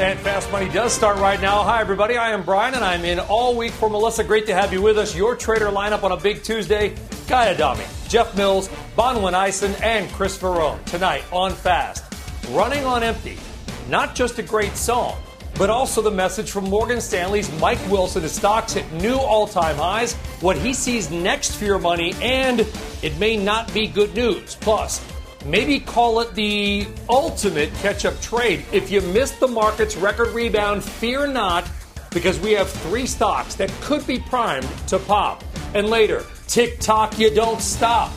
And Fast Money does start right now. Hi, everybody. I am Brian, and I'm in all week for Melissa. Great to have you with us. Your trader lineup on a big Tuesday: Guy Adami, Jeff Mills, Bonwyn Eisen, and Chris Verone. Tonight on Fast, Running on Empty. Not just a great song, but also the message from Morgan Stanley's Mike Wilson as stocks hit new all-time highs, what he sees next for your money, and it may not be good news. Plus, maybe call it the ultimate catch-up trade. If you missed the market's record rebound, fear not, because we have three stocks that could be primed to pop. And later, TikTok, you don't stop.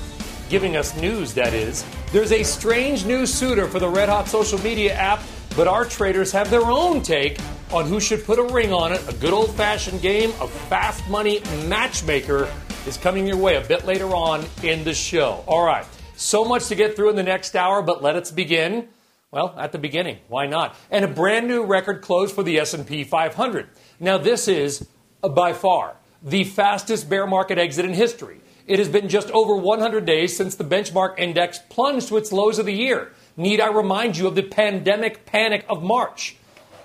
Giving us news, that is. There's a strange new suitor for the red-hot social media app, but our traders have their own take on who should put a ring on it. A good old-fashioned game of Fast Money Matchmaker is coming your way a bit later on in the show. All right, so much to get through in the next hour, but let us begin, well, at the beginning. Why not? And a brand-new record close for the S&P 500. Now, this is, by far, the fastest bear market exit in history. It has been just over 100 days since the benchmark index plunged to its lows of the year. Need I remind you of the pandemic panic of March?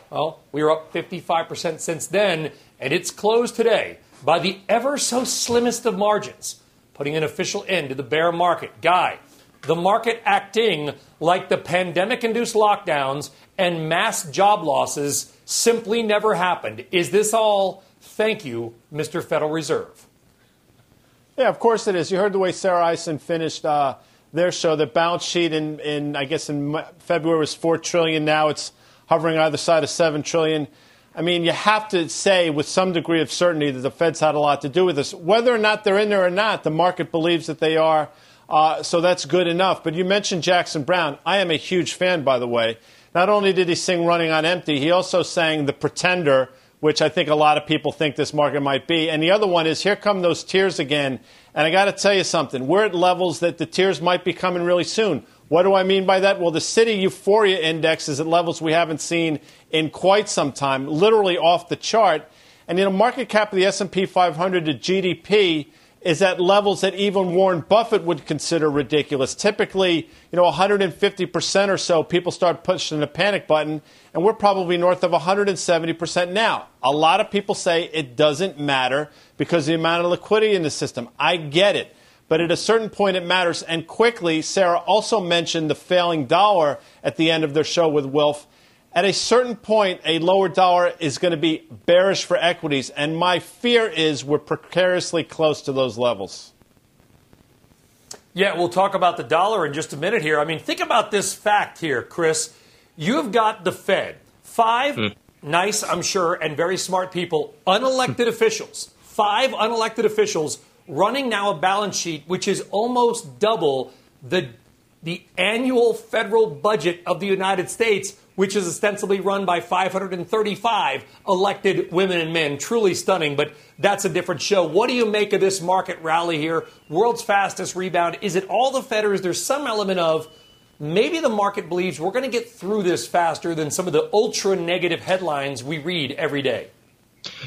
Well, we are up 55% since then, and it's closed today by the ever so slimmest of margins, putting an official end to the bear market. Guy, the market acting like the pandemic-induced lockdowns and mass job losses simply never happened. Is this all? Thank you, Mr. Federal Reserve. Yeah, of course it is. You heard the way Sarah Eisen finished their show. The balance sheet in February was $4 trillion. Now it's hovering either side of $7 trillion. I mean, you have to say with some degree of certainty that the Fed's had a lot to do with this. Whether or not they're in there or not, the market believes that they are. So that's good enough. But you mentioned Jackson Browne. I am a huge fan, by the way. Not only did he sing Running on Empty, he also sang The Pretender, which I think a lot of people think this market might be. And the other one is Here Come Those Tears Again. And I got to tell you something. We're at levels that the tears might be coming really soon. What do I mean by that? Well, the Citi Euphoria Index is at levels we haven't seen in quite some time, literally off the chart. And, market cap of the S&P 500 to GDP is at levels that even Warren Buffett would consider ridiculous. Typically, 150% or so, people start pushing the panic button, and we're probably north of 170% now. A lot of people say it doesn't matter because of the amount of liquidity in the system. I get it. But at a certain point, it matters. And quickly, Sarah also mentioned the failing dollar at the end of their show with Wilf. At a certain point, a lower dollar is going to be bearish for equities, and my fear is we're precariously close to those levels. Yeah, we'll talk about the dollar in just a minute here. I mean, think about this fact here, Chris. You've got the Fed, five nice, I'm sure, and very smart people, unelected officials, five unelected officials running now a balance sheet which is almost double the annual federal budget of the United States, which is ostensibly run by 535 elected women and men. Truly stunning, but that's a different show. What do you make of this market rally here? World's fastest rebound. Is it all the Fed, or is there some element of maybe the market believes we're going to get through this faster than some of the ultra-negative headlines we read every day?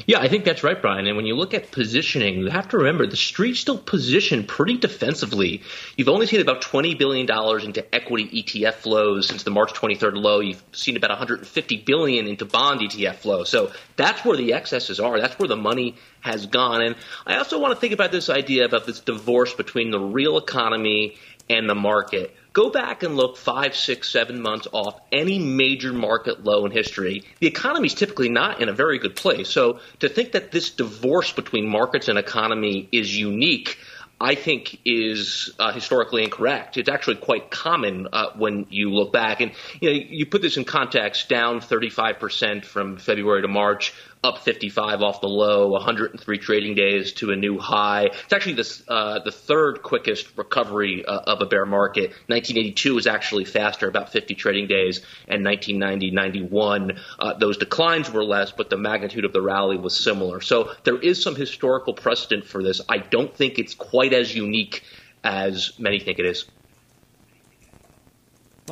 Yeah, I think that's right, Brian. And when you look at positioning, you have to remember the Street's still positioned pretty defensively. You've only seen about $20 billion into equity ETF flows since the March 23rd low. You've seen about $150 billion into bond ETF flow. So that's where the excesses are. That's where the money has gone. And I also want to think about this idea about this divorce between the real economy and the market. Go back and look 5, 6, 7 months off any major market low in history. The economy's typically not in a very good place. So to think that this divorce between markets and economy is unique, I think, is historically incorrect. It's actually quite common when you look back. And you put this in context, down 35% from February to March, up 55 off the low, 103 trading days to a new high. It's actually the third quickest recovery of a bear market. 1982 was actually faster, about 50 trading days, and 1990, 91, those declines were less, but the magnitude of the rally was similar. So there is some historical precedent for this. I don't think it's quite as unique as many think it is.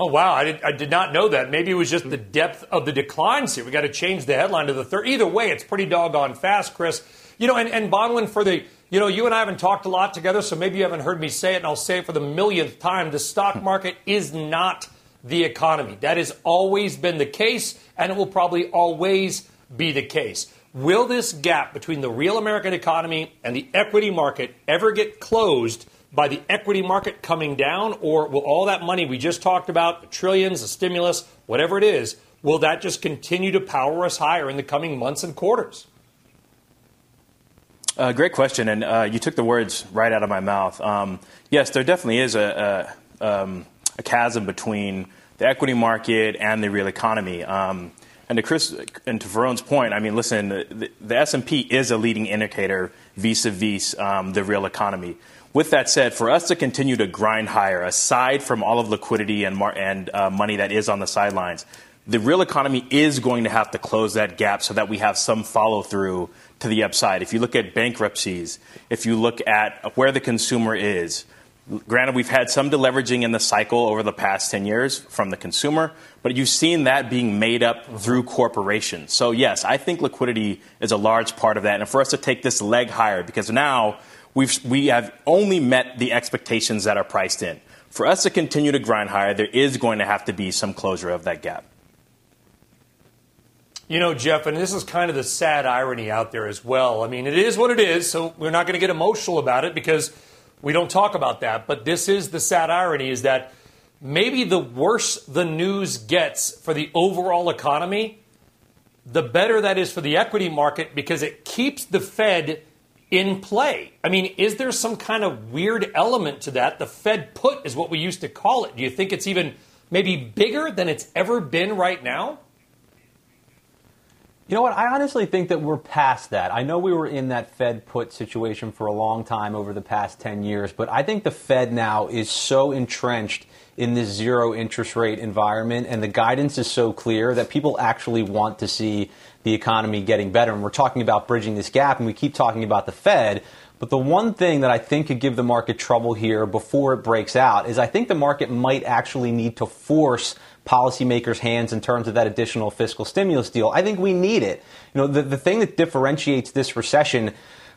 Oh, wow. I did not know that. Maybe it was just the depth of the declines here. We got to change the headline to the third. Either way, it's pretty doggone fast, Chris. You know, and Bonwin, for the, you know, you and I haven't talked a lot together, so maybe you haven't heard me say it, and I'll say it for the millionth time. The stock market is not the economy. That has always been the case, and it will probably always be the case. Will this gap between the real American economy and the equity market ever get closed by the equity market coming down, or will all that money we just talked about, the trillions, the stimulus, whatever it is, will that just continue to power us higher in the coming months and quarters? Great question, and you took the words right out of my mouth. Yes, there definitely is a chasm between the equity market and the real economy. And to Chris and to Verone's point, I mean, listen, the S&P is a leading indicator vis-a-vis the real economy. With that said, for us to continue to grind higher, aside from all of liquidity and money that is on the sidelines, the real economy is going to have to close that gap so that we have some follow-through to the upside. If you look at bankruptcies, if you look at where the consumer is, granted, we've had some deleveraging in the cycle over the past 10 years from the consumer, but you've seen that being made up through corporations. So, yes, I think liquidity is a large part of that. And for us to take this leg higher, because now we have only met the expectations that are priced in. For us to continue to grind higher, there is going to have to be some closure of that gap. You know, Jeff, and this is kind of the sad irony out there as well. I mean, it is what it is, so we're not going to get emotional about it because we don't talk about that. But this is the sad irony, is that maybe the worse the news gets for the overall economy, the better that is for the equity market because it keeps the Fed in play. I mean, is there some kind of weird element to that? The Fed put is what we used to call it. Do you think it's even maybe bigger than it's ever been right now? You know what? I honestly think that we're past that. I know we were in that Fed put situation for a long time over the past 10 years, but I think the Fed now is so entrenched in this zero interest rate environment, and the guidance is so clear that people actually want to see the economy getting better. And we're talking about bridging this gap, and we keep talking about the Fed. But the one thing that I think could give the market trouble here before it breaks out is I think the market might actually need to force policymakers' hands in terms of that additional fiscal stimulus deal. I think we need it. You know, the thing that differentiates this recession,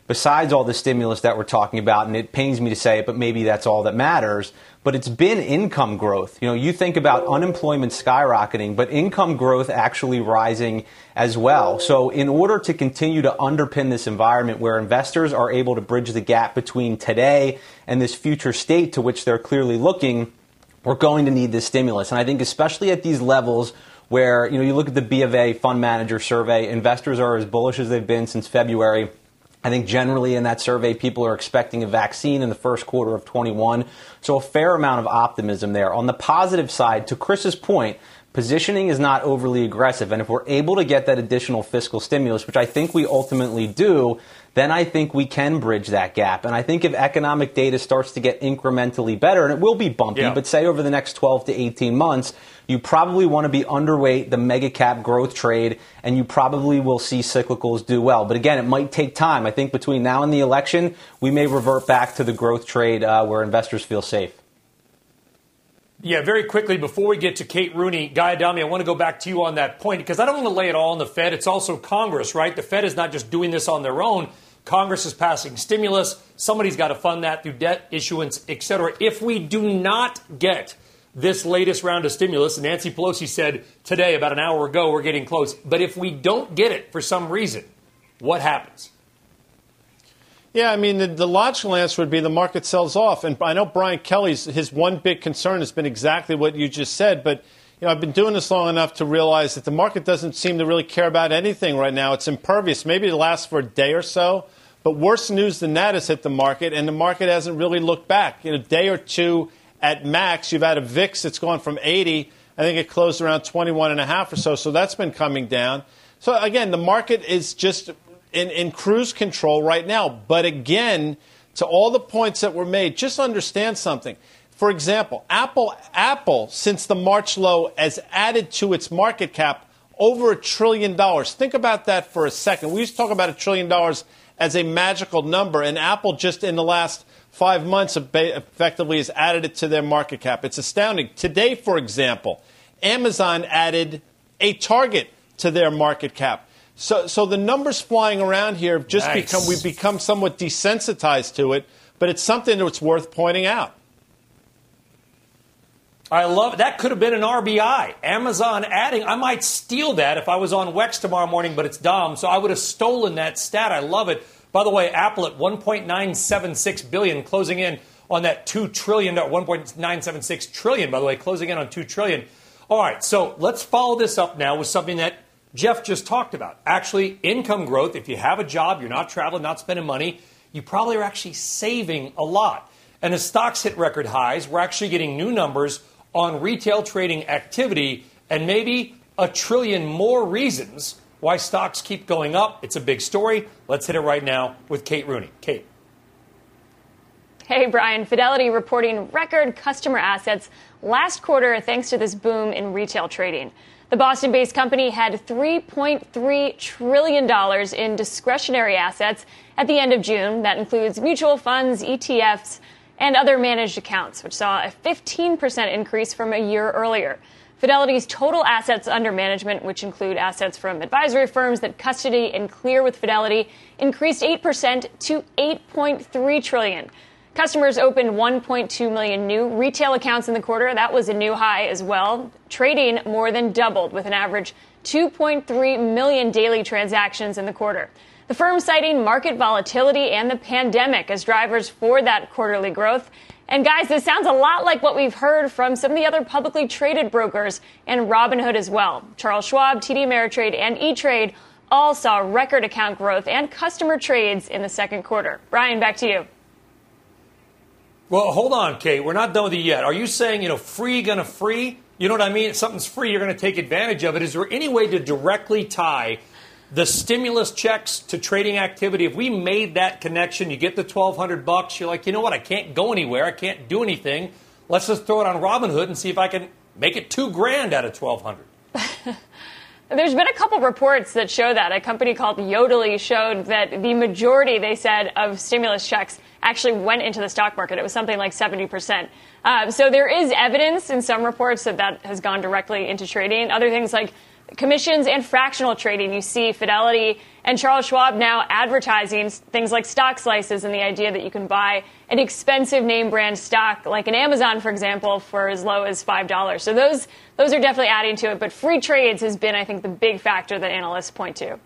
besides all the stimulus that we're talking about, and it pains me to say it, but maybe that's all that matters, but it's been income growth. You know, you think about unemployment skyrocketing, but income growth actually rising as well. So in order to continue to underpin this environment where investors are able to bridge the gap between today and this future state to which they're clearly looking, we're going to need this stimulus. And I think especially at these levels where, you know, you look at the B of A fund manager survey, investors are as bullish as they've been since February. I think generally in that survey, people are expecting a vaccine in the first quarter of 21. So a fair amount of optimism there. On the positive side, to Chris's point, positioning is not overly aggressive. And if we're able to get that additional fiscal stimulus, which I think we ultimately do, then I think we can bridge that gap. And I think if economic data starts to get incrementally better, and it will be bumpy, but say over the next 12 to 18 months, you probably want to be underweight the mega cap growth trade, and you probably will see cyclicals do well. But again, it might take time. I think between now and the election, we may revert back to the growth trade where investors feel safe. Yeah, very quickly, before we get to Kate Rooney, Guy Adami, I want to go back to you on that point, because I don't want to lay it all on the Fed. It's also Congress, right? The Fed is not just doing this on their own. Congress is passing stimulus. Somebody's got to fund that through debt issuance, et cetera. If we do not get this latest round of stimulus, and Nancy Pelosi said today, about an hour ago, we're getting close. But if we don't get it for some reason, what happens? Yeah, I mean, the logical answer would be the market sells off. And I know Brian Kelly's, his one big concern has been exactly what you just said. But, you know, I've been doing this long enough to realize that the market doesn't seem to really care about anything right now. It's impervious. Maybe it lasts for a day or so. But worse news than that has hit the market, and the market hasn't really looked back. In a day or two at max, you've had a VIX that's gone from 80. I think it closed around 21.5 or so. So that's been coming down. So again, the market is just in cruise control right now. But again, to all the points that were made, just understand something. For example, Apple, since the March low, has added to its market cap over $1 trillion. Think about that for a second. We used to talk about $1 trillion as a magical number, and Apple just in the last 5 months effectively has added it to their market cap. It's astounding. Today, for example, Amazon added a target to their market cap. So the numbers flying around here have just become somewhat desensitized to it, but it's something that's worth pointing out. I love that. Could have been an RBI. Amazon adding. I might steal that if I was on Wex tomorrow morning, but it's Dom, so I would have stolen that stat. I love it. By the way, Apple at $1.976 billion, closing in on that $2 trillion, $1.976 trillion, by the way, closing in on $2 trillion. All right, so let's follow this up now with something that Jeff just talked about. Actually, income growth. If you have a job, you're not traveling, not spending money, you probably are actually saving a lot. And as stocks hit record highs, we're actually getting new numbers on retail trading activity, and maybe a trillion more reasons why stocks keep going up. It's a big story. Let's hit it right now with Kate Rooney. Kate. Hey, Brian. Fidelity reporting record customer assets last quarter thanks to this boom in retail trading. The Boston-based company had $3.3 trillion in discretionary assets at the end of June. That includes mutual funds, ETFs, and other managed accounts, which saw a 15% increase from a year earlier. Fidelity's total assets under management, which include assets from advisory firms that custody and clear with Fidelity, increased 8% to $8.3 trillion. Customers opened 1.2 million new retail accounts in the quarter. That was a new high as well. Trading more than doubled, with an average 2.3 million daily transactions in the quarter. The firm citing market volatility and the pandemic as drivers for that quarterly growth. And guys, this sounds a lot like what we've heard from some of the other publicly traded brokers and Robinhood as well. Charles Schwab, TD Ameritrade, and E-Trade all saw record account growth and customer trades in the second quarter. Brian, back to you. Well, hold on, Kate. We're not done with it yet. Are you saying, free gonna free? You know what I mean? If something's free, you're gonna take advantage of it. Is there any way to directly tie the stimulus checks to trading activity? If we made that connection, you get the $1,200, you're like, you know what, I can't go anywhere, I can't do anything. Let's just throw it on Robinhood and see if I can make it $2,000 out of $1,200. There's been a couple reports that show that. A company called Yodlee showed that the majority, they said, of stimulus checks actually went into the stock market. It was something like 70%. So there is evidence in some reports that has gone directly into trading. Other things like commissions and fractional trading. You see Fidelity and Charles Schwab now advertising things like stock slices and the idea that you can buy an expensive name brand stock like an Amazon, for example, for as low as $5. So those are definitely adding to it. But free trades has been, I think, the big factor that analysts point to.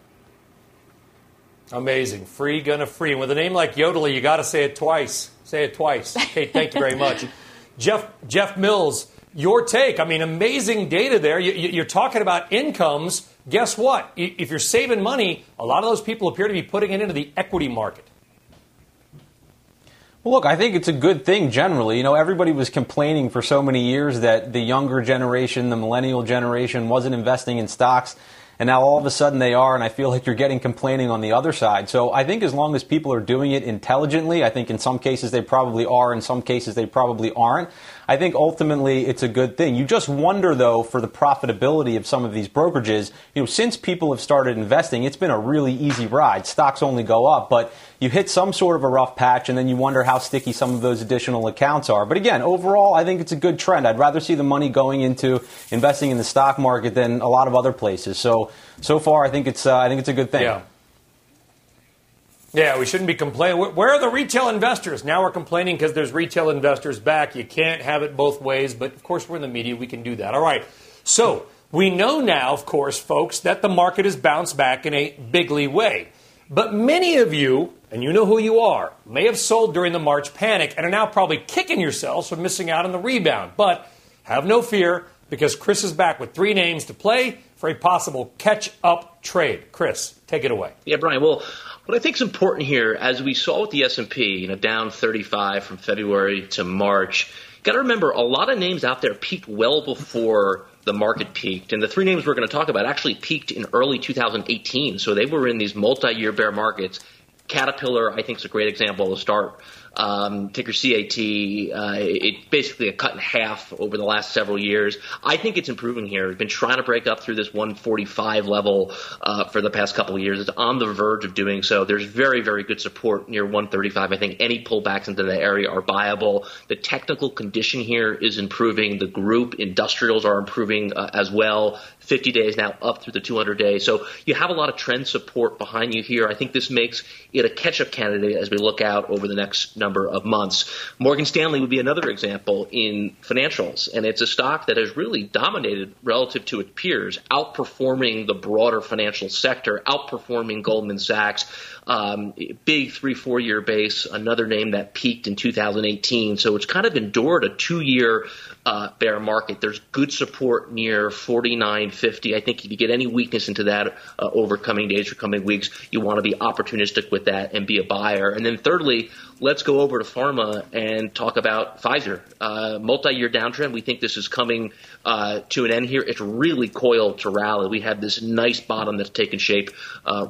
Amazing. Free gonna free. With a name like Yodlee, you got to say it twice. Say it twice. Kate, thank you very much. Jeff Mills. Your take. I mean, amazing data there. You're talking about incomes. Guess what? If you're saving money, a lot of those people appear to be putting it into the equity market. Well, look, I think it's a good thing generally. Everybody was complaining for so many years that the younger generation, the millennial generation, wasn't investing in stocks. And now all of a sudden they are, and I feel like you're getting complaining on the other side. So I think as long as people are doing it intelligently, I think in some cases they probably are, in some cases they probably aren't. I think ultimately it's a good thing. You just wonder, though, for the profitability of some of these brokerages. Since people have started investing, it's been a really easy ride. Stocks only go up, but you hit some sort of a rough patch, and then you wonder how sticky some of those additional accounts are. But again, overall, I think it's a good trend. I'd rather see the money going into investing in the stock market than a lot of other places. So far, I think it's a good thing. Yeah, we shouldn't be complaining. Where are the retail investors? Now we're complaining because there's retail investors back. You can't have it both ways, but of course we're in the media. We can do that. All right. So we know now, of course, folks, that the market has bounced back in a bigly way. But many of you, and you know who you are, may have sold during the March panic and are now probably kicking yourselves for missing out on the rebound. But have no fear, because Chris is back with three names to play for a possible catch-up trade. Chris, take it away. Yeah, Brian, well, what I think is important here, as we saw with the S&P, down 35 from February to March, got to remember a lot of names out there peaked well before the market peaked. And the three names we're going to talk about actually peaked in early 2018. So they were in these multi-year bear markets. Caterpillar, I think, is a great example to start. Ticker CAT, it basically a cut in half over the last several years. I think it's improving here. It's been trying to break up through this 145 level for the past couple of years. It's on the verge of doing so. There's very, very good support near 135. I think any pullbacks into the area are viable. The technical condition here is improving. The group industrials are improving as well. 50 days now up through the 200 days. So you have a lot of trend support behind you here. I think this makes it a catch-up candidate as we look out over the next number of months. Morgan Stanley would be another example in financials, and it's a stock that has really dominated relative to its peers, outperforming the broader financial sector, outperforming Goldman Sachs, big 3-4 year base, another name that peaked in 2018. So it's kind of endured a 2-year bear market. There's good support near 49.50. I think if you get any weakness into that over coming days or coming weeks, you want to be opportunistic with that and be a buyer. And then thirdly, let's go over to pharma and talk about Pfizer. Multi-year downtrend. We think this is coming to an end here. It's really coiled to rally. We have this nice bottom that's taken shape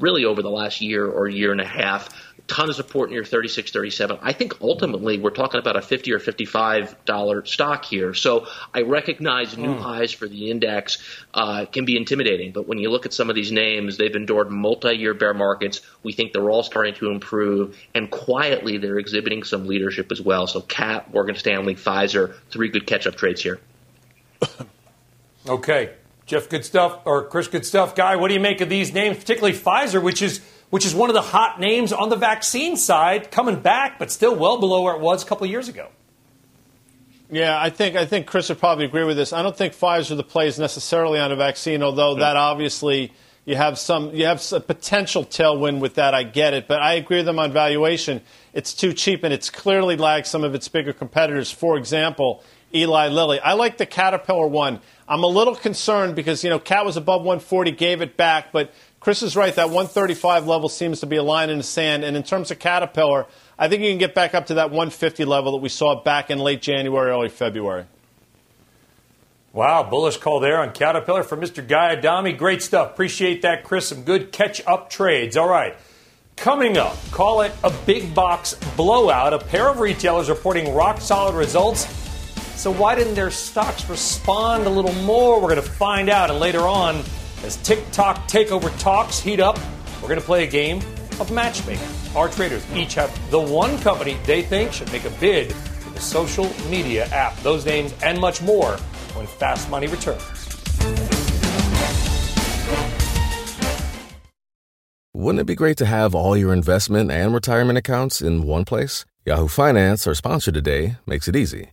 really over the last year or year and a half. Ton of support near 36, 37. I think ultimately we're talking about a $50 or $55 stock here. So I recognize new highs for the index can be intimidating. But when you look at some of these names, they've endured multi-year bear markets. We think they're all starting to improve. And quietly, they're exhibiting some leadership as well. So Cap, Morgan Stanley, Pfizer, three good catch-up trades here. Okay. Jeff, good stuff. Or Chris, good stuff. Guy, what do you make of these names, particularly Pfizer, which is one of the hot names on the vaccine side, coming back, but still well below where it was a couple of years ago? Yeah, I think Chris would probably agree with this. I don't think Pfizer the play is necessarily on a vaccine, although that obviously you have a potential tailwind with that. I get it, but I agree with them on valuation. It's too cheap, and it's clearly lagged some of its bigger competitors. For example, Eli Lilly. I like the Caterpillar one. I'm a little concerned because Cat was above 140, gave it back, but Chris is right. That 135 level seems to be a line in the sand. And in terms of Caterpillar, I think you can get back up to that 150 level that we saw back in late January, early February. Wow, bullish call there on Caterpillar from Mr. Guy Adami. Great stuff. Appreciate that, Chris. Some good catch-up trades. All right. Coming up, call it a big box blowout. A pair of retailers reporting rock-solid results. So why didn't their stocks respond a little more? We're going to find out. And later on, as TikTok takeover talks heat up, we're going to play a game of matchmaking. Our traders each have the one company they think should make a bid for the social media app. Those names and much more when Fast Money returns. Wouldn't it be great to have all your investment and retirement accounts in one place? Yahoo Finance, our sponsor today, makes it easy.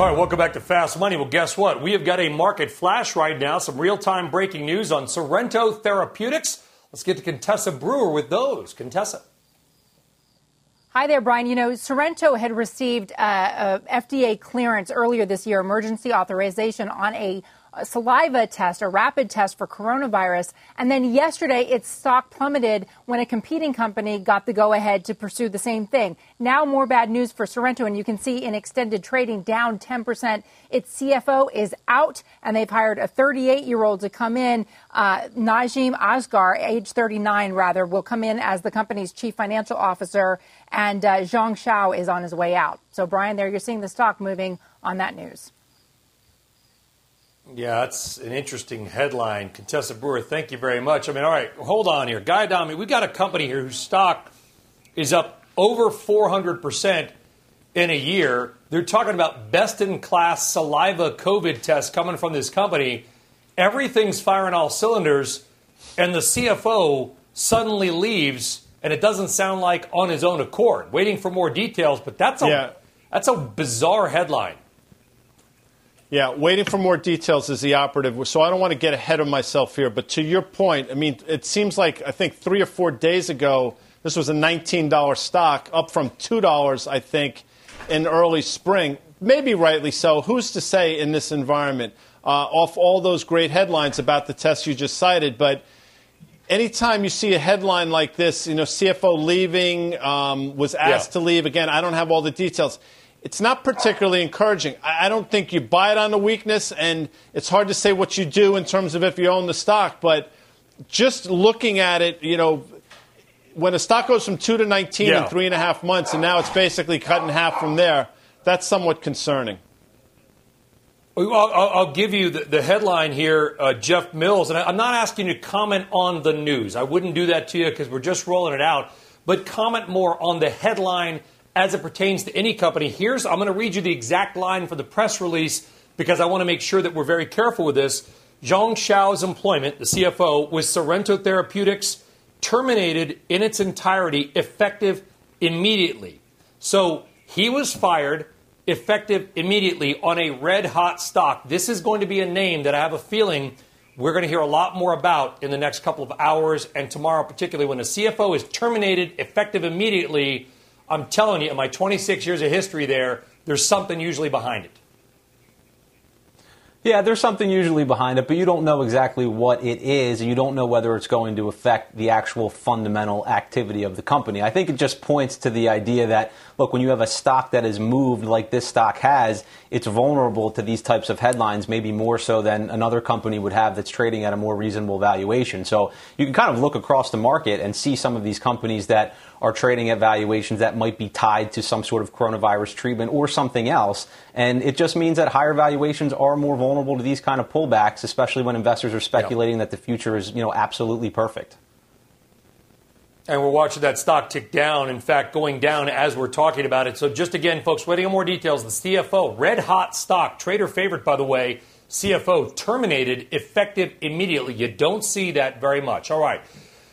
All right, welcome back to Fast Money. Well, guess what? We have got a market flash right now, some real-time breaking news on Sorrento Therapeutics. Let's get to Contessa Brewer with those. Contessa. Hi there, Brian. Sorrento had received FDA clearance earlier this year, emergency authorization on a saliva test, a rapid test for coronavirus. And then yesterday, its stock plummeted when a competing company got the go-ahead to pursue the same thing. Now more bad news for Sorrento, and you can see in extended trading down 10%. Its CFO is out, and they've hired a 38-year-old to come in. Najim Asghar, age 39, will come in as the company's chief financial officer, and Zhang Xiao is on his way out. So, Brian, there you're seeing the stock moving on that news. Yeah, that's an interesting headline. Contessa Brewer, thank you very much. I mean, all right, hold on here. Guy Dami, we've got a company here whose stock is up over 400% in a year. They're talking about best-in-class saliva COVID tests coming from this company. Everything's firing all cylinders, and the CFO suddenly leaves, and it doesn't sound like on his own accord. Waiting for more details, but that's a bizarre headline. Yeah, waiting for more details is the operative. So I don't want to get ahead of myself here. But to your point, I mean, it seems like I think 3 or 4 days ago, this was a $19 stock, up from $2, I think, in early spring. Maybe rightly so. Who's to say in this environment, off all those great headlines about the tests you just cited. But anytime you see a headline like this, you know, CFO leaving, was asked to leave. Again, I don't have all the details. It's not particularly encouraging. I don't think you buy it on the weakness, and it's hard to say what you do in terms of if you own the stock. But just looking at it, you know, when a stock goes from 2 to 19 in 3.5 months, and now it's basically cut in half from there, that's somewhat concerning. I'll give you the headline here, Jeff Mills. And I'm not asking you to comment on the news. I wouldn't do that to you because we're just rolling it out. But comment more on the headline as it pertains to any company. I'm going to read you the exact line for the press release because I want to make sure that we're very careful with this. Zhang Xiao's employment, the CFO, with Sorrento Therapeutics terminated in its entirety, effective immediately. So he was fired effective immediately on a red-hot stock. This is going to be a name that I have a feeling we're going to hear a lot more about in the next couple of hours and tomorrow, particularly when a CFO is terminated effective immediately. I'm telling you, in my 26 years of history there's something usually behind it. Yeah, there's something usually behind it, but you don't know exactly what it is, and you don't know whether it's going to affect the actual fundamental activity of the company. I think it just points to the idea that, look, when you have a stock that is moved like this stock has, it's vulnerable to these types of headlines, maybe more so than another company would have that's trading at a more reasonable valuation. So you can kind of look across the market and see some of these companies that are trading at valuations that might be tied to some sort of coronavirus treatment or something else. And it just means that higher valuations are more vulnerable to these kind of pullbacks, especially when investors are speculating that the future is, you know, absolutely perfect. And we're watching that stock tick down, in fact, going down as we're talking about it. So just again, folks, waiting on more details. The CFO, red hot stock, trader favorite, by the way, CFO terminated effective immediately. You don't see that very much. All right.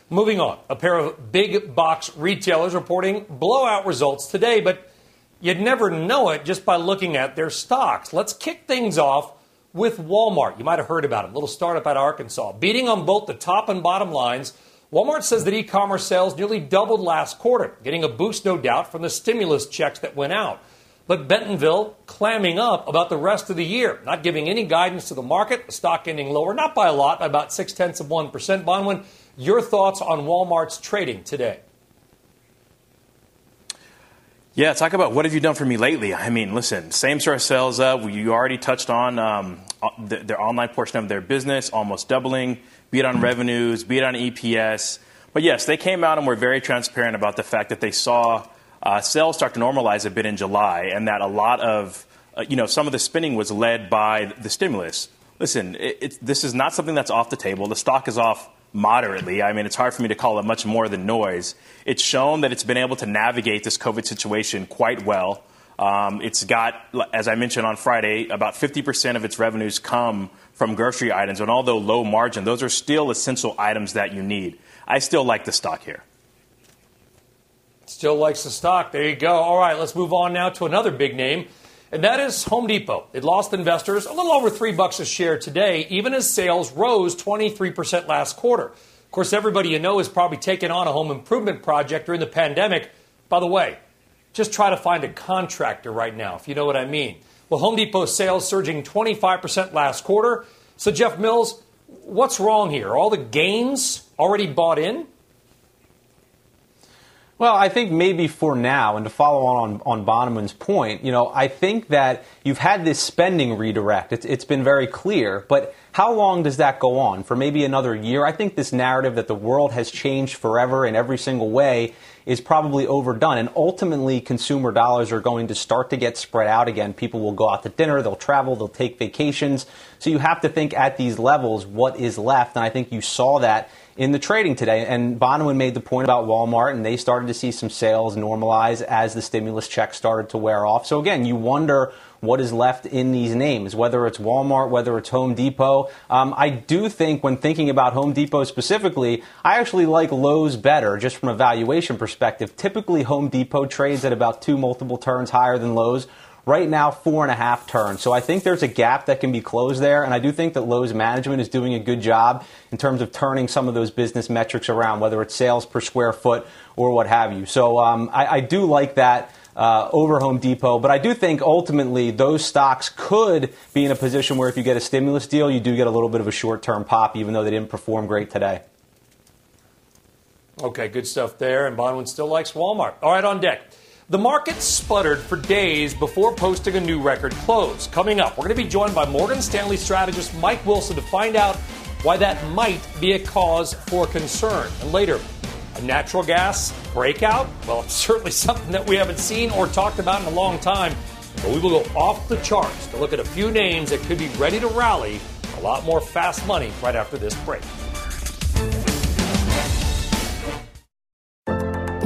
Moving on, a pair of big box retailers reporting blowout results today, but you'd never know it just by looking at their stocks. Let's kick things off with Walmart. You might have heard about it, a little startup out of Arkansas. Beating on both the top and bottom lines, Walmart says that e-commerce sales nearly doubled last quarter, getting a boost, no doubt, from the stimulus checks that went out. But Bentonville clamming up about the rest of the year, not giving any guidance to the market, the stock ending lower, not by a lot, by about 0.6%. Bonwin, your thoughts on Walmart's trading today? Yeah, talk about what have you done for me lately? I mean, listen, same-store sales up. You already touched on their online portion of their business, almost doubling, be it on revenues, be it on EPS. But, yes, they came out and were very transparent about the fact that they saw sales start to normalize a bit in July and that a lot of, some of the spending was led by the stimulus. Listen, this is not something that's off the table. The stock is off moderately. I mean, it's hard for me to call it much more than noise. It's shown that it's been able to navigate this COVID situation quite well. It's got, as I mentioned on Friday, about 50% of its revenues come from grocery items. And although low margin, those are still essential items that you need. I still like the stock here. Still likes the stock. There you go. All right, let's move on now to another big name, and that is Home Depot. It lost investors a little over $3 a share today, even as sales rose 23% last quarter. Of course, everybody you know has probably taken on a home improvement project during the pandemic. By the way, just try to find a contractor right now, if you know what I mean. Well, Home Depot sales surging 25% last quarter. So, Jeff Mills, what's wrong here? Are all the gains already bought in? Well, I think maybe for now, and to follow on Bonneman's point, I think that you've had this spending redirect. It's been very clear, but How long does that go on? For maybe another year? I think this narrative that the world has changed forever in every single way is probably overdone. And ultimately, consumer dollars are going to start to get spread out again. People will go out to dinner, they'll travel, they'll take vacations. So you have to think at these levels what is left. And I think you saw that in the trading today. And Bonwin made the point about Walmart, and they started to see some sales normalize as the stimulus checks started to wear off. So again, you wonder what is left in these names, whether it's Walmart, whether it's Home Depot. I do think when thinking about Home Depot specifically, I actually like Lowe's better just from a valuation perspective. Typically, Home Depot trades at about 2 multiple turns higher than Lowe's. Right now, 4.5 turns. So I think there's a gap that can be closed there. And I do think that Lowe's management is doing a good job in terms of turning some of those business metrics around, whether it's sales per square foot or what have you. So I do like that over Home Depot. But I do think ultimately those stocks could be in a position where if you get a stimulus deal, you do get a little bit of a short-term pop, even though they didn't perform great today. Okay, good stuff there. And Bonwin still likes Walmart. All right, on deck. The market sputtered for days before posting a new record close. Coming up, we're going to be joined by Morgan Stanley strategist Mike Wilson to find out why that might be a cause for concern. And later, a natural gas breakout? Well, it's certainly something that we haven't seen or talked about in a long time. But we will go off the charts to look at a few names that could be ready to rally. A lot more fast money right after this break.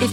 If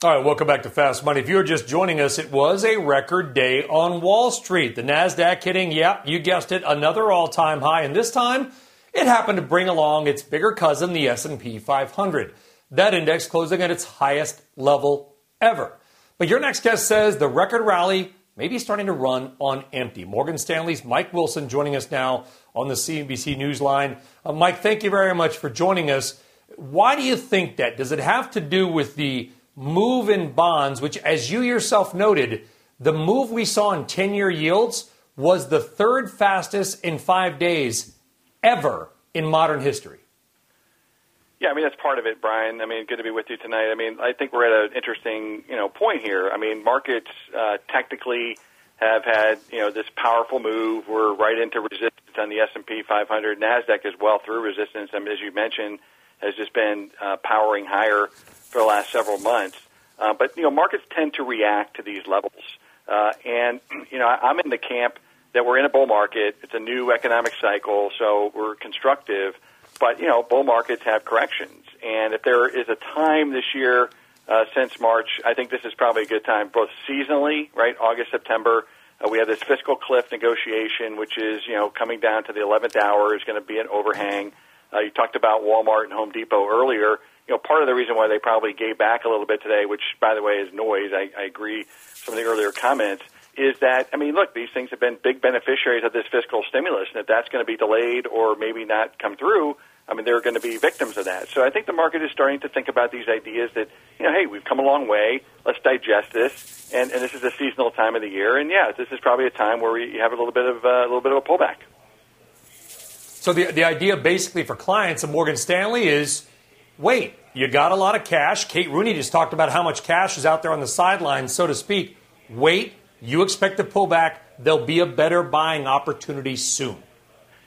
All right, welcome back to Fast Money. If you're just joining us, it was a record day on Wall Street. The NASDAQ hitting, yep, you guessed it, another all-time high. And this time, it happened to bring along its bigger cousin, the S&P 500. That index closing at its highest level ever. But your next guest says the record rally may be starting to run on empty. Morgan Stanley's Mike Wilson joining us now on the CNBC Newsline. Mike, thank you very much for joining us. Why do you think that? Does it have to do with the move in bonds, which, as you yourself noted, the move we saw in 10-year yields was the third fastest in 5 days ever in modern history? Yeah, I mean, that's part of it, Brian. I mean, good to be with you tonight. I mean, I think we're at an interesting, point here. I mean, markets technically have had, this powerful move. We're right into resistance on the S&P 500. NASDAQ is well through resistance. I mean, as you mentioned, has just been powering higher for the last several months. But, markets tend to react to these levels. And, I'm in the camp that we're in a bull market. It's a new economic cycle, so we're constructive. But, bull markets have corrections. And if there is a time this year since March, I think this is probably a good time, both seasonally, right, August, September. We have this fiscal cliff negotiation, which is, coming down to the 11th hour, is going to be an overhang. You talked about Walmart and Home Depot earlier. Part of the reason why they probably gave back a little bit today, which, by the way, is noise. I agree some of the earlier comments, is that, look, these things have been big beneficiaries of this fiscal stimulus, and if that's going to be delayed or maybe not come through, they're going to be victims of that. So I think the market is starting to think about these ideas that, hey, we've come a long way. Let's digest this. And this is a seasonal time of the year. And, yeah, this is probably a time where we have a little bit of a pullback. So the idea basically for clients of Morgan Stanley is, wait, you got a lot of cash. Kate Rooney just talked about how much cash is out there on the sidelines, so to speak. Wait, you expect to pull back. There'll be a better buying opportunity soon.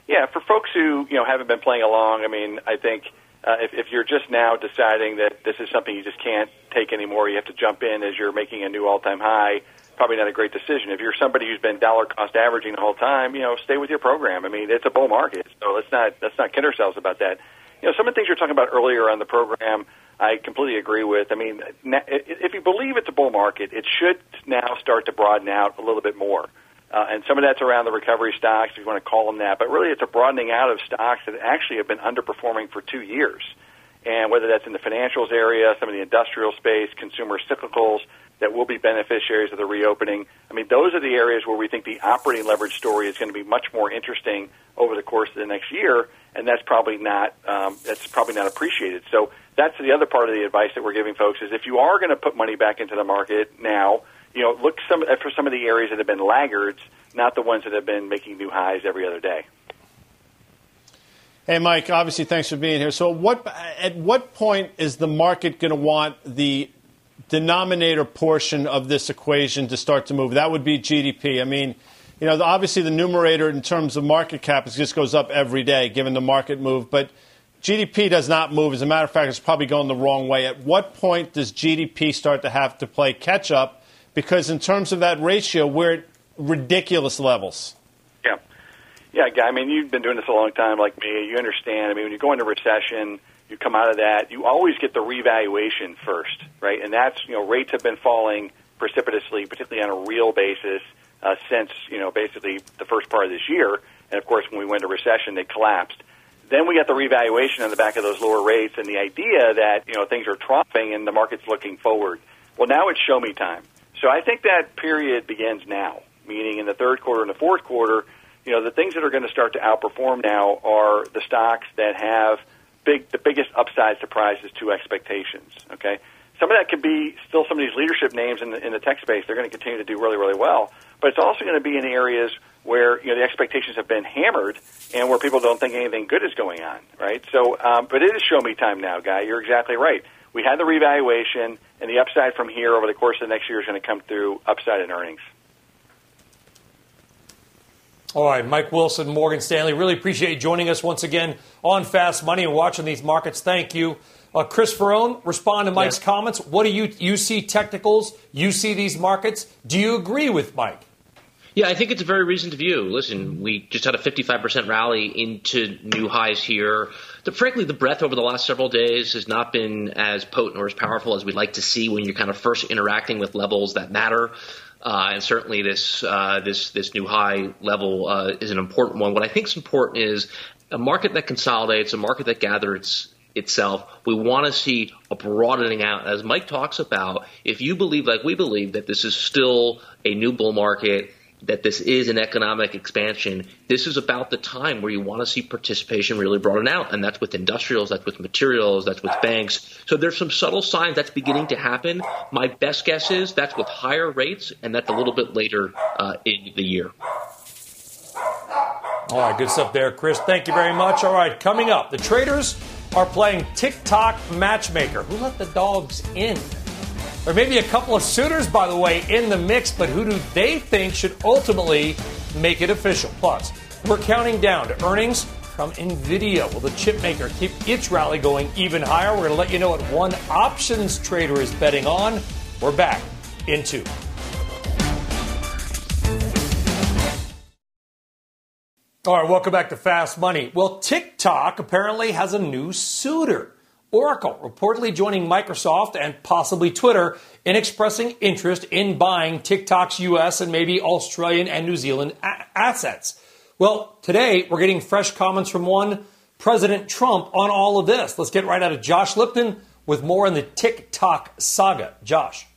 Yeah, for folks who, haven't been playing along, I think if you're just now deciding that this is something you just can't take anymore, you have to jump in as you're making a new all-time high, probably not a great decision. If you're somebody who's been dollar cost averaging the whole time, you know, stay with your program. I mean, it's a bull market, so let's not kid ourselves about that. You know, some of the things you're talking about earlier on the program, I completely agree with. I mean, if you believe it's a bull market, it should now start to broaden out a little bit more. And some of that's around the recovery stocks, if you want to call them that. But really, it's a broadening out of stocks that actually have been underperforming for 2 years. And whether that's in the financials area, some of the industrial space, consumer cyclicals that will be beneficiaries of the reopening. I mean, those are the areas where we think the operating leverage story is going to be much more interesting over the course of the next year, and that's probably not appreciated. So that's the other part of the advice that we're giving folks is if you are going to put money back into the market now, you know, look for some of the areas that have been laggards, not the ones that have been making new highs every other day. Hey, Mike, obviously, thanks for being here. So at what point is the market going to want the denominator portion of this equation to start to move? That would be GDP. I mean, you know, obviously the numerator in terms of market cap just goes up every day given the market move, but GDP does not move. As a matter of fact, it's probably going the wrong way. At what point does GDP start to have to play catch-up? Because in terms of that ratio, we're at ridiculous levels. Yeah, Guy, I mean, you've been doing this a long time like me. You understand. I mean, when you go into recession, you come out of that, you always get the revaluation first, right? And that's, you know, rates have been falling precipitously, particularly on a real basis since, you know, basically the first part of this year. And, of course, when we went to recession, they collapsed. Then we got the revaluation on the back of those lower rates and the idea that, you know, things are troughing and the market's looking forward. Well, now it's show me time. So I think that period begins now, meaning in the third quarter and the fourth quarter. You know, the things that are going to start to outperform now are the stocks that have the biggest upside surprises to expectations, okay? Some of that could be still some of these leadership names in the tech space. They're going to continue to do really, really well. But it's also going to be in areas where, you know, the expectations have been hammered and where people don't think anything good is going on, right? So, but it is show me time now, Guy. You're exactly right. We had the revaluation, and the upside from here over the course of the next year is going to come through upside in earnings. All right, Mike Wilson, Morgan Stanley, really appreciate you joining us once again on Fast Money and watching these markets. Thank you. Chris Ferrone, respond to Mike's comments. What do you see technicals? You see these markets. Do you agree with Mike? Yeah, I think it's a very reasoned view. Listen, we just had a 55% rally into new highs here. Frankly, the breadth over the last several days has not been as potent or as powerful as we'd like to see when you're kind of first interacting with levels that matter. And certainly this new high level is an important one. What I think is important is a market that consolidates, a market that gathers itself. We want to see a broadening out. As Mike talks about, if you believe, like we believe, that this is still a new bull market, that this is an economic expansion, this is about the time where you want to see participation really broaden out, and that's with industrials, that's with materials, that's with banks. So there's some subtle signs that's beginning to happen. My best guess is that's with higher rates, and that's a little bit later in the year. All right, good stuff there, Chris. Thank you very much. All right, coming up, the traders are playing TikTok matchmaker. Who let the dogs in? There may be a couple of suitors, by the way, in the mix, but who do they think should ultimately make it official? Plus, we're counting down to earnings from NVIDIA. Will the chip maker keep its rally going even higher? We're going to let you know what one options trader is betting on. We're back in 2. All right, welcome back to Fast Money. Well, TikTok apparently has a new suitor. Oracle reportedly joining Microsoft and possibly Twitter in expressing interest in buying TikTok's U.S. and maybe Australian and New Zealand assets. Well, today we're getting fresh comments from one President Trump on all of this. Let's get right out of Josh Lipton with more on the TikTok saga. Josh.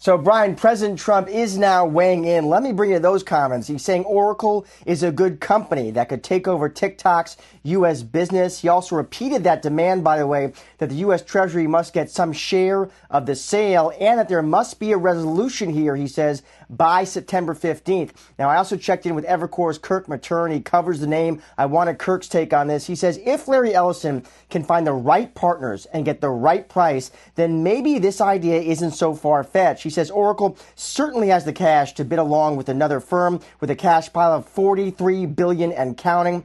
So, Brian, President Trump is now weighing in. Let me bring you those comments. He's saying Oracle is a good company that could take over TikTok's U.S. business. He also repeated that demand, by the way, that the U.S. Treasury must get some share of the sale and that there must be a resolution here, he says, by September 15th. Now, I also checked in with Evercore's Kirk Materne. He covers the name. I wanted Kirk's take on this. He says, if Larry Ellison can find the right partners and get the right price, then maybe this idea isn't so far-fetched. He says Oracle certainly has the cash to bid along with another firm with a cash pile of $43 billion and counting.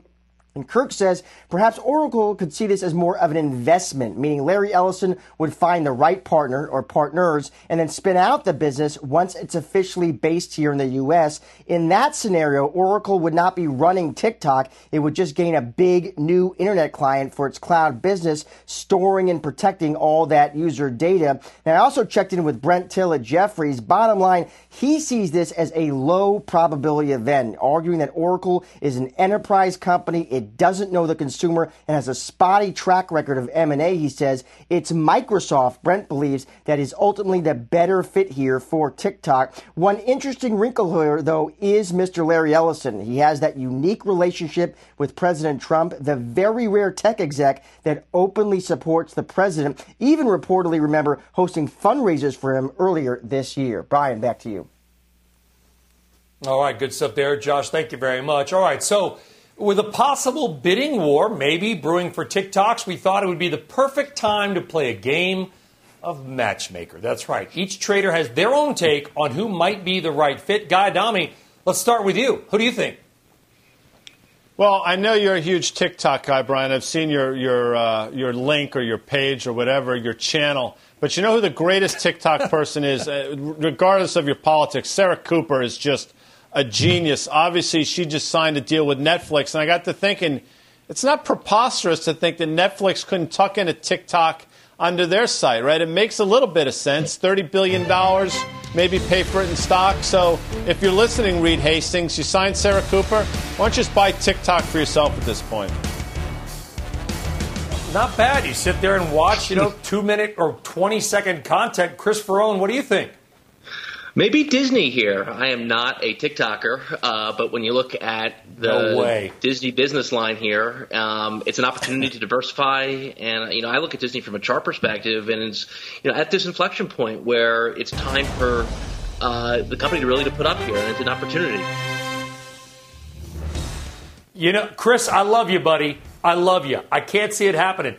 And Kirk says, perhaps Oracle could see this as more of an investment, meaning Larry Ellison would find the right partner or partners and then spin out the business once it's officially based here in the U.S. In that scenario, Oracle would not be running TikTok. It would just gain a big new internet client for its cloud business, storing and protecting all that user data. Now, I also checked in with Brent Till at Jefferies. Bottom line, he sees this as a low probability event, arguing that Oracle is an enterprise company. It doesn't know the consumer and has a spotty track record of M&A, he says. It's Microsoft, Brent believes, that is ultimately the better fit here for TikTok. One interesting wrinkle here, though, is Mr. Larry Ellison. He has that unique relationship with President Trump, the very rare tech exec that openly supports the president, even reportedly, remember, hosting fundraisers for him earlier this year. Brian, back to you. All right, good stuff there, Josh. Thank you very much. All right, so with a possible bidding war maybe brewing for TikToks, we thought it would be the perfect time to play a game of matchmaker. That's right. Each trader has their own take on who might be the right fit. Guy Adami, let's start with you. Who do you think? Well, I know you're a huge TikTok guy, Brian. I've seen your link or your page or whatever, your channel. But you know who the greatest TikTok person is, regardless of your politics? Sarah Cooper is just a genius. Obviously, she just signed a deal with Netflix. And I got to thinking, it's not preposterous to think that Netflix couldn't tuck in a TikTok under their site, right? It makes a little bit of sense. $30 billion, maybe pay for it in stock. So if you're listening, Reed Hastings, you signed Sarah Cooper. Why don't you just buy TikTok for yourself at this point? Not bad. You sit there and watch, you know, 2-minute or 20-second content. Chris Ferrone, what do you think? Maybe Disney here. I am not a TikToker, but when you look at the Disney business line here, it's an opportunity to diversify. And, you know, I look at Disney from a chart perspective, and it's, you know, at this inflection point where it's time for the company to really to put up here, and it's an opportunity. You know, Chris, I love you, buddy. I love you. I can't see it happening.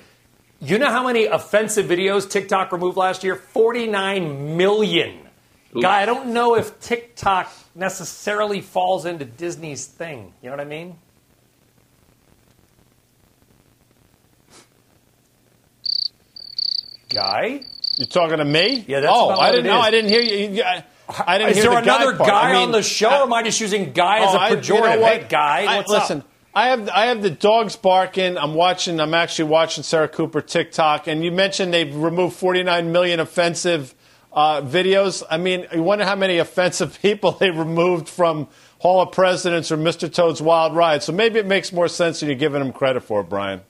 You know how many offensive videos TikTok removed last year? 49 million. Guy, I don't know if TikTok necessarily falls into Disney's thing. You know what I mean? Guy? You're talking to me? Yeah, that's about what it is. Oh, I didn't know. I didn't hear you. I didn't hear the guy part. Is there another guy on the show, or am I just using guy as a pejorative? You know what? Hey, Guy, what's up? I have the dogs barking. I'm actually watching Sarah Cooper TikTok, and you mentioned they've removed 49 million offensive videos. I mean, you wonder how many offensive people they removed from Hall of Presidents or Mr. Toad's Wild Ride. So maybe it makes more sense than you're giving them credit for, Brian.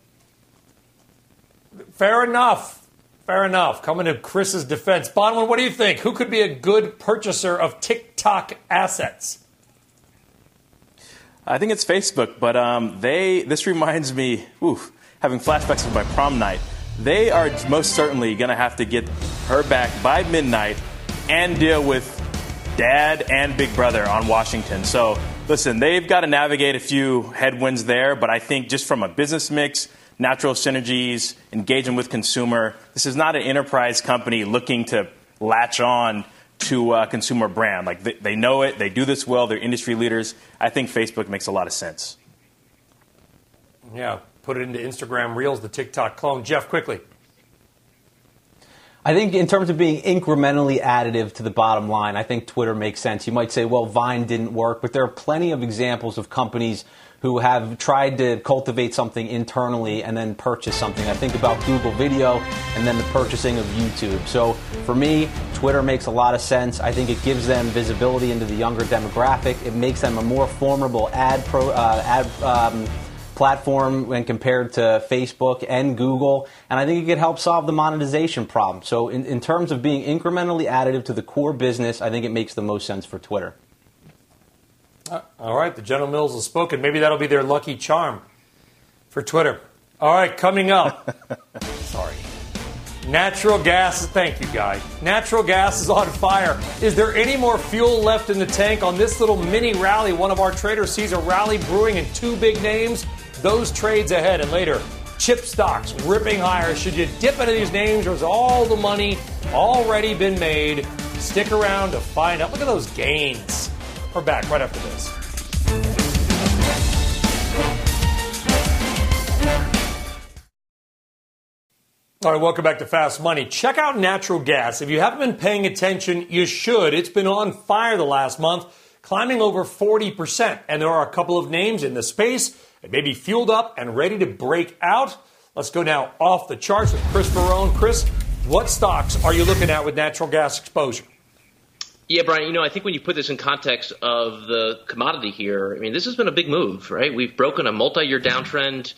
Fair enough. Fair enough. Coming to Chris's defense. Bonwin, what do you think? Who could be a good purchaser of TikTok assets? I think it's Facebook, but this reminds me, having flashbacks of my prom night. They are most certainly going to have to get her back by midnight and deal with Dad and Big Brother on Washington. So, listen, they've got to navigate a few headwinds there, but I think just from a business mix, natural synergies, engaging with consumer, this is not an enterprise company looking to latch on to a consumer brand. Like, they know it. They do this well. They're industry leaders. I think Facebook makes a lot of sense. Yeah. Put it into Instagram Reels, the TikTok clone. Jeff, quickly. I think in terms of being incrementally additive to the bottom line, I think Twitter makes sense. You might say, well, Vine didn't work, but there are plenty of examples of companies who have tried to cultivate something internally and then purchase something. I think about Google Video and then the purchasing of YouTube. So for me, Twitter makes a lot of sense. I think it gives them visibility into the younger demographic. It makes them a more formidable ad platform when compared to Facebook and Google, and I think it could help solve the monetization problem. So in terms of being incrementally additive to the core business, I think it makes the most sense for Twitter. All right, the General Mills has spoken. Maybe that'll be their lucky charm for Twitter. All right, coming up. Sorry. Natural gas. Thank you, guys. Natural gas is on fire. Is there any more fuel left in the tank on this little mini rally? One of our traders sees a rally brewing in two big names. Those trades ahead, and later, chip stocks ripping higher. Should you dip into these names, or has all the money already been made? Stick around to find out. Look at those gains. We're back right after this. All right, welcome back to Fast Money. Check out natural gas. If you haven't been paying attention, you should. It's been on fire the last month, climbing over 40%. And there are a couple of names in the space that may be fueled up and ready to break out. Let's go now off the charts with Chris Barone. Chris, what stocks are you looking at with natural gas exposure? Yeah, Brian, I think when you put this in context of the commodity here, this has been a big move, right? We've broken a multi-year downtrend.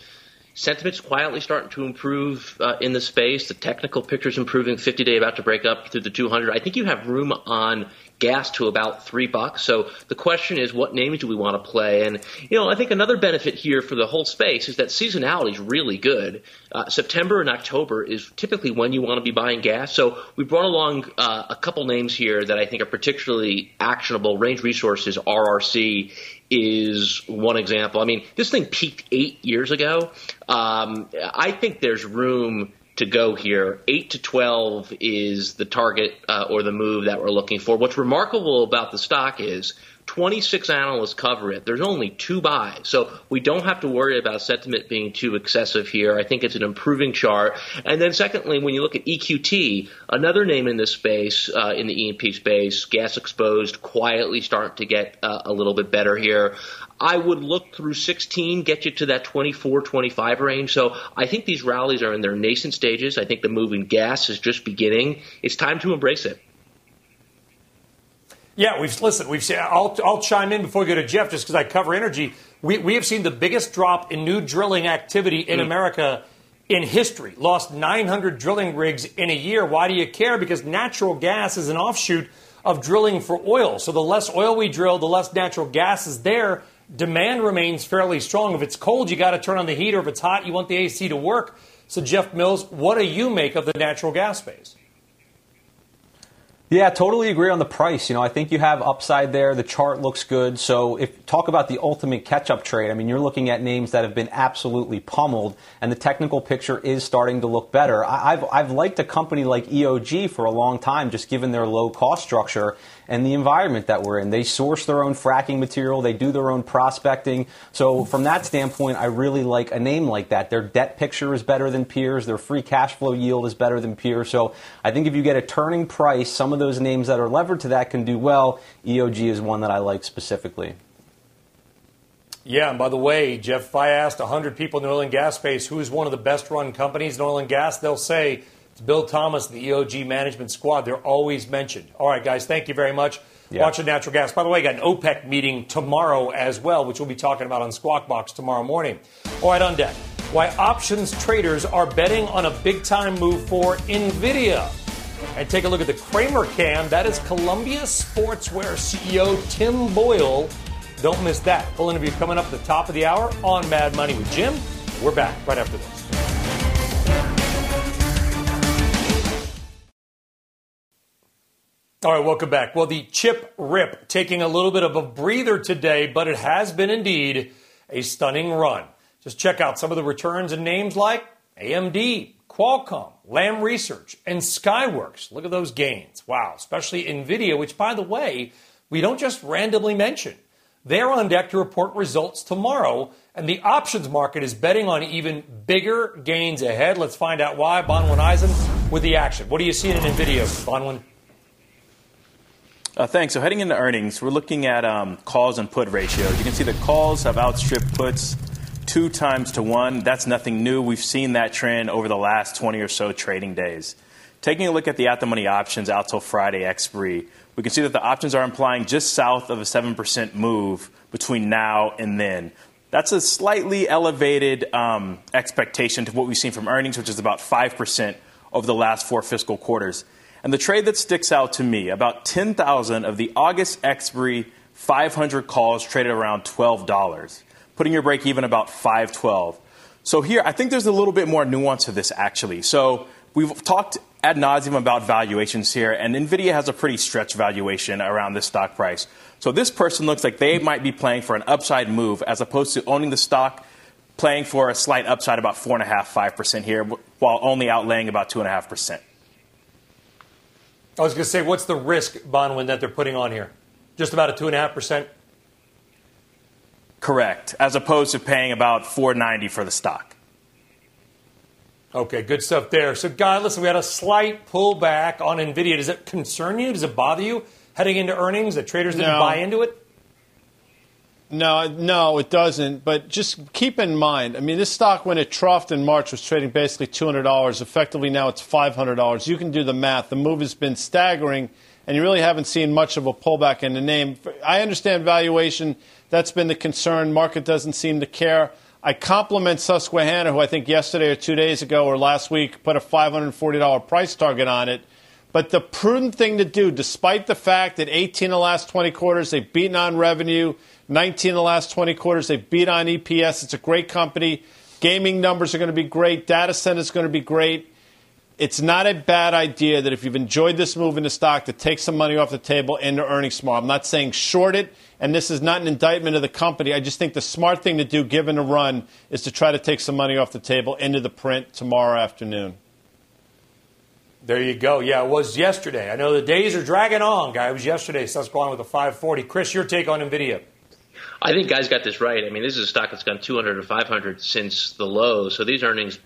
Sentiment's quietly starting to improve in the space. The technical picture's improving. 50-day about to break up through the 200. I think you have room on gas to about $3. So the question is, what names do we want to play? And, I think another benefit here for the whole space is that seasonality is really good. September and October is typically when you want to be buying gas. So we brought along a couple names here that I think are particularly actionable. Range Resources, RRC, is one example. This thing peaked 8 years ago. I think there's room to go here. 8 to 12 is the target or the move that we're looking for. What's remarkable about the stock is 26 analysts cover it. There's only two buys. So we don't have to worry about sentiment being too excessive here. I think it's an improving chart. And then secondly, when you look at EQT, another name in this space, in the E&P space, gas exposed, quietly starting to get a little bit better here. I would look through 16, get you to that 24, 25 range. So I think these rallies are in their nascent stages. I think the move in gas is just beginning. It's time to embrace it. Yeah, we've seen. I'll chime in before we go to Jeff, just because I cover energy. We have seen the biggest drop in new drilling activity in America in history. Lost 900 drilling rigs in a year. Why do you care? Because natural gas is an offshoot of drilling for oil. So the less oil we drill, the less natural gas is there. Demand remains fairly strong. If it's cold, you got to turn on the heater. If it's hot, you want the AC to work. So Jeff Mills, what do you make of the natural gas space? Yeah, totally agree on the price. I think you have upside there. The chart looks good. So if talk about the ultimate catch-up trade, you're looking at names that have been absolutely pummeled, and the technical picture is starting to look better. I've liked a company like EOG for a long time, just given their low cost structure and the environment that we're in. They source their own fracking material. They do their own prospecting. So from that standpoint, I really like a name like that. Their debt picture is better than peers. Their free cash flow yield is better than peers. So I think if you get a turning price, some of those names that are levered to that can do well. EOG is one that I like specifically. Yeah, and by the way, Jeff, if I asked 100 people in the oil and gas space who is one of the best-run companies in oil and gas, they'll say it's Bill Thomas and the EOG management squad. They're always mentioned. All right, guys, thank you very much. Yeah. Watch the natural gas. By the way, I got an OPEC meeting tomorrow as well, which we'll be talking about on Squawk Box tomorrow morning. All right, on deck, why options traders are betting on a big-time move for NVIDIA. And take a look at the Kramer Cam. That is Columbia Sportswear CEO Tim Boyle. Don't miss that. Full interview coming up at the top of the hour on Mad Money with Jim. We're back right after this. All right, welcome back. Well, the chip rip taking a little bit of a breather today, but it has been indeed a stunning run. Just check out some of the returns and names like AMD, Qualcomm, Lam Research, and Skyworks. Look at those gains. Wow, especially NVIDIA, which, by the way, we don't just randomly mention. They're on deck to report results tomorrow, and the options market is betting on even bigger gains ahead. Let's find out why. Bonwin Eisen with the action. What do you see in NVIDIA, Bonwin? Thanks. So heading into earnings, we're looking at calls and put ratios. You can see that calls have outstripped puts 2 times to 1. That's nothing new. We've seen that trend over the last 20 or so trading days. Taking a look at the at-the-money options out till Friday expiry, we can see that the options are implying just south of a 7% move between now and then. That's a slightly elevated expectation to what we've seen from earnings, which is about 5% over the last 4 fiscal quarters. And the trade that sticks out to me, about 10,000 of the August expiry 500 calls traded around $12. Putting your break even about $5.12. So here, I think there's a little bit more nuance to this, actually. So we've talked ad nauseum about valuations here, and NVIDIA has a pretty stretched valuation around this stock price. So this person looks like they might be playing for an upside move as opposed to owning the stock, playing for a slight upside about 4.5%, 5% here, while only outlaying about 2.5%. I was going to say, what's the risk, Bonwin, that they're putting on here? Just about a 2.5%? Correct, as opposed to paying about $4.90 for the stock. Okay, good stuff there. So, Guy, listen, we had a slight pullback on NVIDIA. Does it concern you? Does it bother you heading into earnings that traders didn't buy into it? No, it doesn't. But just keep in mind, I mean, this stock, when it troughed in March, was trading basically $200. Effectively, now it's $500. You can do the math. The move has been staggering, and you really haven't seen much of a pullback in the name. I understand valuation. That's been the concern. Market doesn't seem to care. I compliment Susquehanna, who I think yesterday or 2 days ago or last week put a $540 price target on it. But the prudent thing to do, despite the fact that 18 of the last 20 quarters, they've beaten on revenue, 19 of the last 20 quarters, they've beat on EPS. It's a great company. Gaming numbers are going to be great. Data center is going to be great. It's not a bad idea that if you've enjoyed this move in the stock, to take some money off the table into earnings tomorrow. I'm not saying short it, and this is not an indictment of the company. I just think the smart thing to do, given the run, is to try to take some money off the table into the print tomorrow afternoon. There you go. Yeah, it was yesterday. I know the days are dragging on, Guy. It was yesterday. Susquehanna with a 540. Chris, your take on NVIDIA. I think Guy's got this right. I mean, this is a stock that's gone 200 to 500 since the low, so these earnings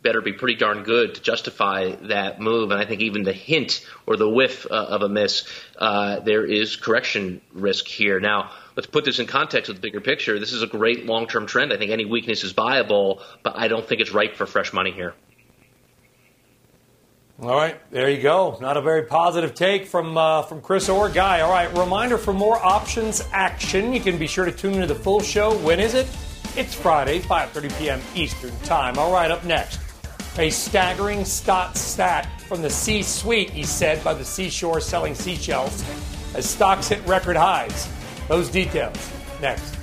better be pretty darn good to justify that move. And I think even the hint or the whiff of a miss, there is correction risk here. Now, let's put this in context with the bigger picture. This is a great long-term trend. I think any weakness is viable, but I don't think it's ripe for fresh money here. All right, there you go. Not a very positive take from Chris or Guy. All right, reminder for more options action. You can be sure to tune into the full show. When is it? It's Friday, 5:30 p.m. Eastern Time. All right, up next, a staggering stat from the C-suite, he said, by the seashore selling seashells as stocks hit record highs. Those details next.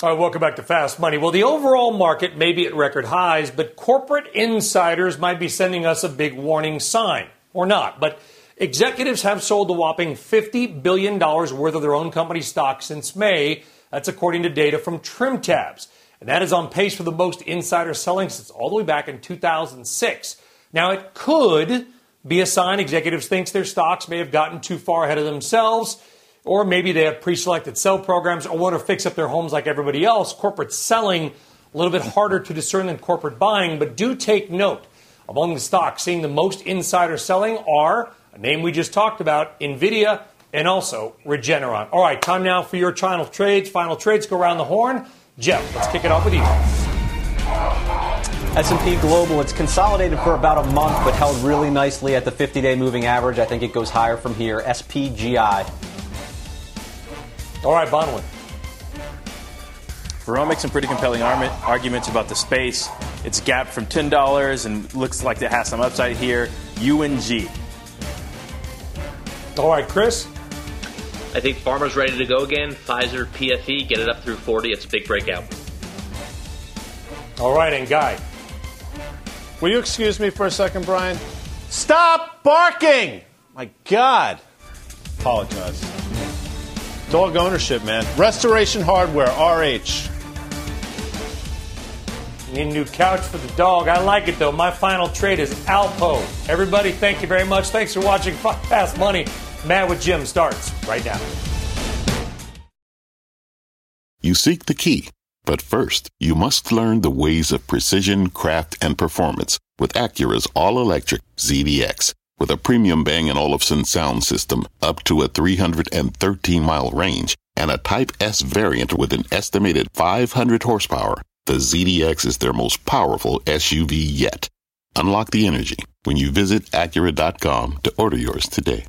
All right, welcome back to Fast Money. Well, the overall market may be at record highs, but corporate insiders might be sending us a big warning sign, or not. But executives have sold a whopping $50 billion worth of their own company stock since May. That's according to data from TrimTabs. And that is on pace for the most insider selling since all the way back in 2006. Now, it could be a sign executives think their stocks may have gotten too far ahead of themselves. Or maybe they have pre-selected sell programs or want to fix up their homes like everybody else. Corporate selling, a little bit harder to discern than corporate buying. But do take note, among the stocks seeing the most insider selling are a name we just talked about, NVIDIA, and also Regeneron. All right, time now for your final trades. Final trades go around the horn. Jeff, let's kick it off with you. S&P Global, it's consolidated for about a month but held really nicely at the 50-day moving average. I think it goes higher from here. SPGI. All right, Bonwin. Verome makes some pretty compelling arguments about the space. It's gapped from $10 and looks like it has some upside here. UNG. All right, Chris. I think pharma's ready to go again. Pfizer, PFE, get it up through 40. It's a big breakout. All right, and Guy. Will you excuse me for a second, Brian? Stop barking! My God. Apologize. Dog ownership, man. Restoration Hardware, RH. Need a new couch for the dog. I like it, though. My final trade is Alpo. Everybody, thank you very much. Thanks for watching Fast Money. Mad with Jim starts right now. You seek the key, but first, you must learn the ways of precision, craft, and performance with Acura's all-electric ZDX. With a premium Bang & Olufsen sound system, up to a 313-mile range, and a Type S variant with an estimated 500 horsepower, the ZDX is their most powerful SUV yet. Unlock the energy when you visit Acura.com to order yours today.